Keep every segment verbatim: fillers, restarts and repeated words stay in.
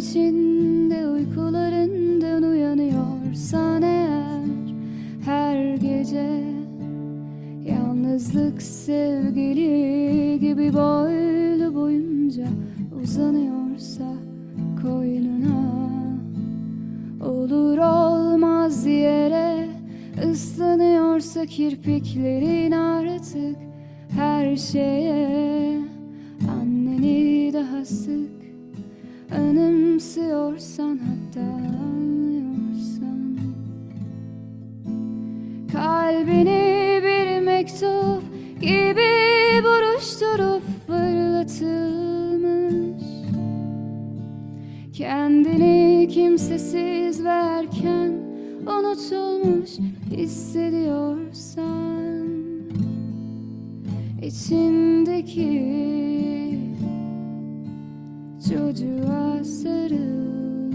içinde uykularından uyanıyorsan eğer, her gece yalnızlık sevgili gibi boylu boyunca uzanıyorsa koynuna, olur olmaz yere ıslanıyorsa kirpiklerin artık her şeye, anneni daha sık anımsıyorsan, hatta anlıyorsan, kalbini bir mektup gibi buruşturup fırlatılmış, kendini kimsesiz verken unutulmuş hissediyorsan, içindeki çocuğa sarıl,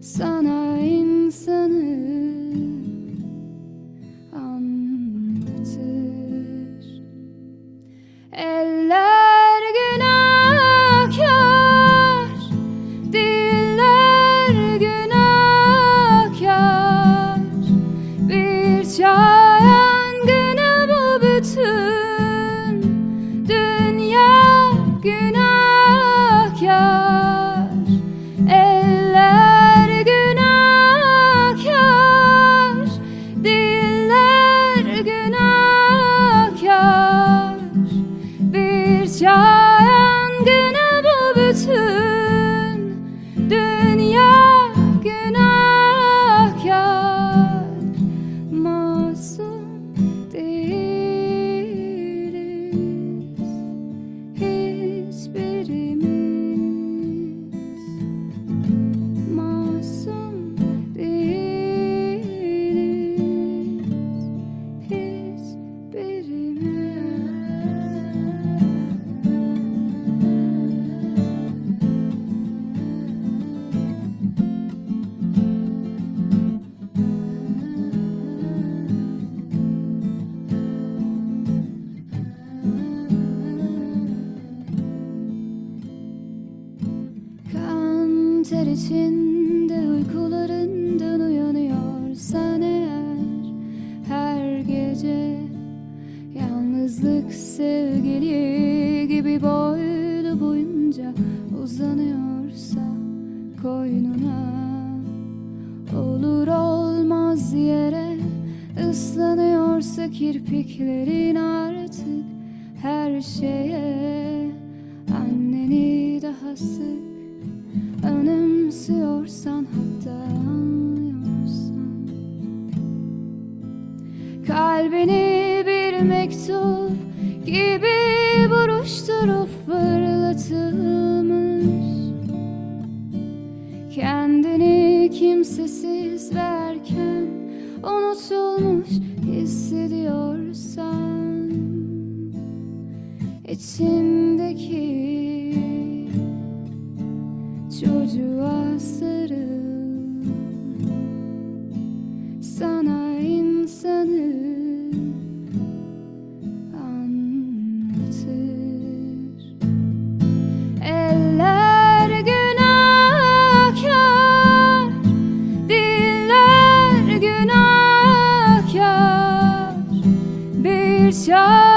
sana insanı anlatır. Eller günahkar, diller günahkar, bir çayan günü bu bütün dünya günah. Eller günahkar, diller günahkar, bir çayan güne bu bütün dünya günahkar. Masum değiliz hiçbirimiz, ter içinde uykularından uyanıyorsan eğer, her gece yalnızlık sevgili gibi boylu boyunca uzanıyorsa koynuna, olur olmaz yere ıslanıyorsa kirpiklerin artık her şeye, anneni daha sık anımsıyorsan, hatta anlıyorsan, kalbini bir mektup gibi buruşturup fırlatılmış, kendini kimsesiz verken unutulmuş hissediyorsan, içindeki çocuğa sarıl, sana insanı anlatır. Eller günahkar, diller günahkar, bir çağ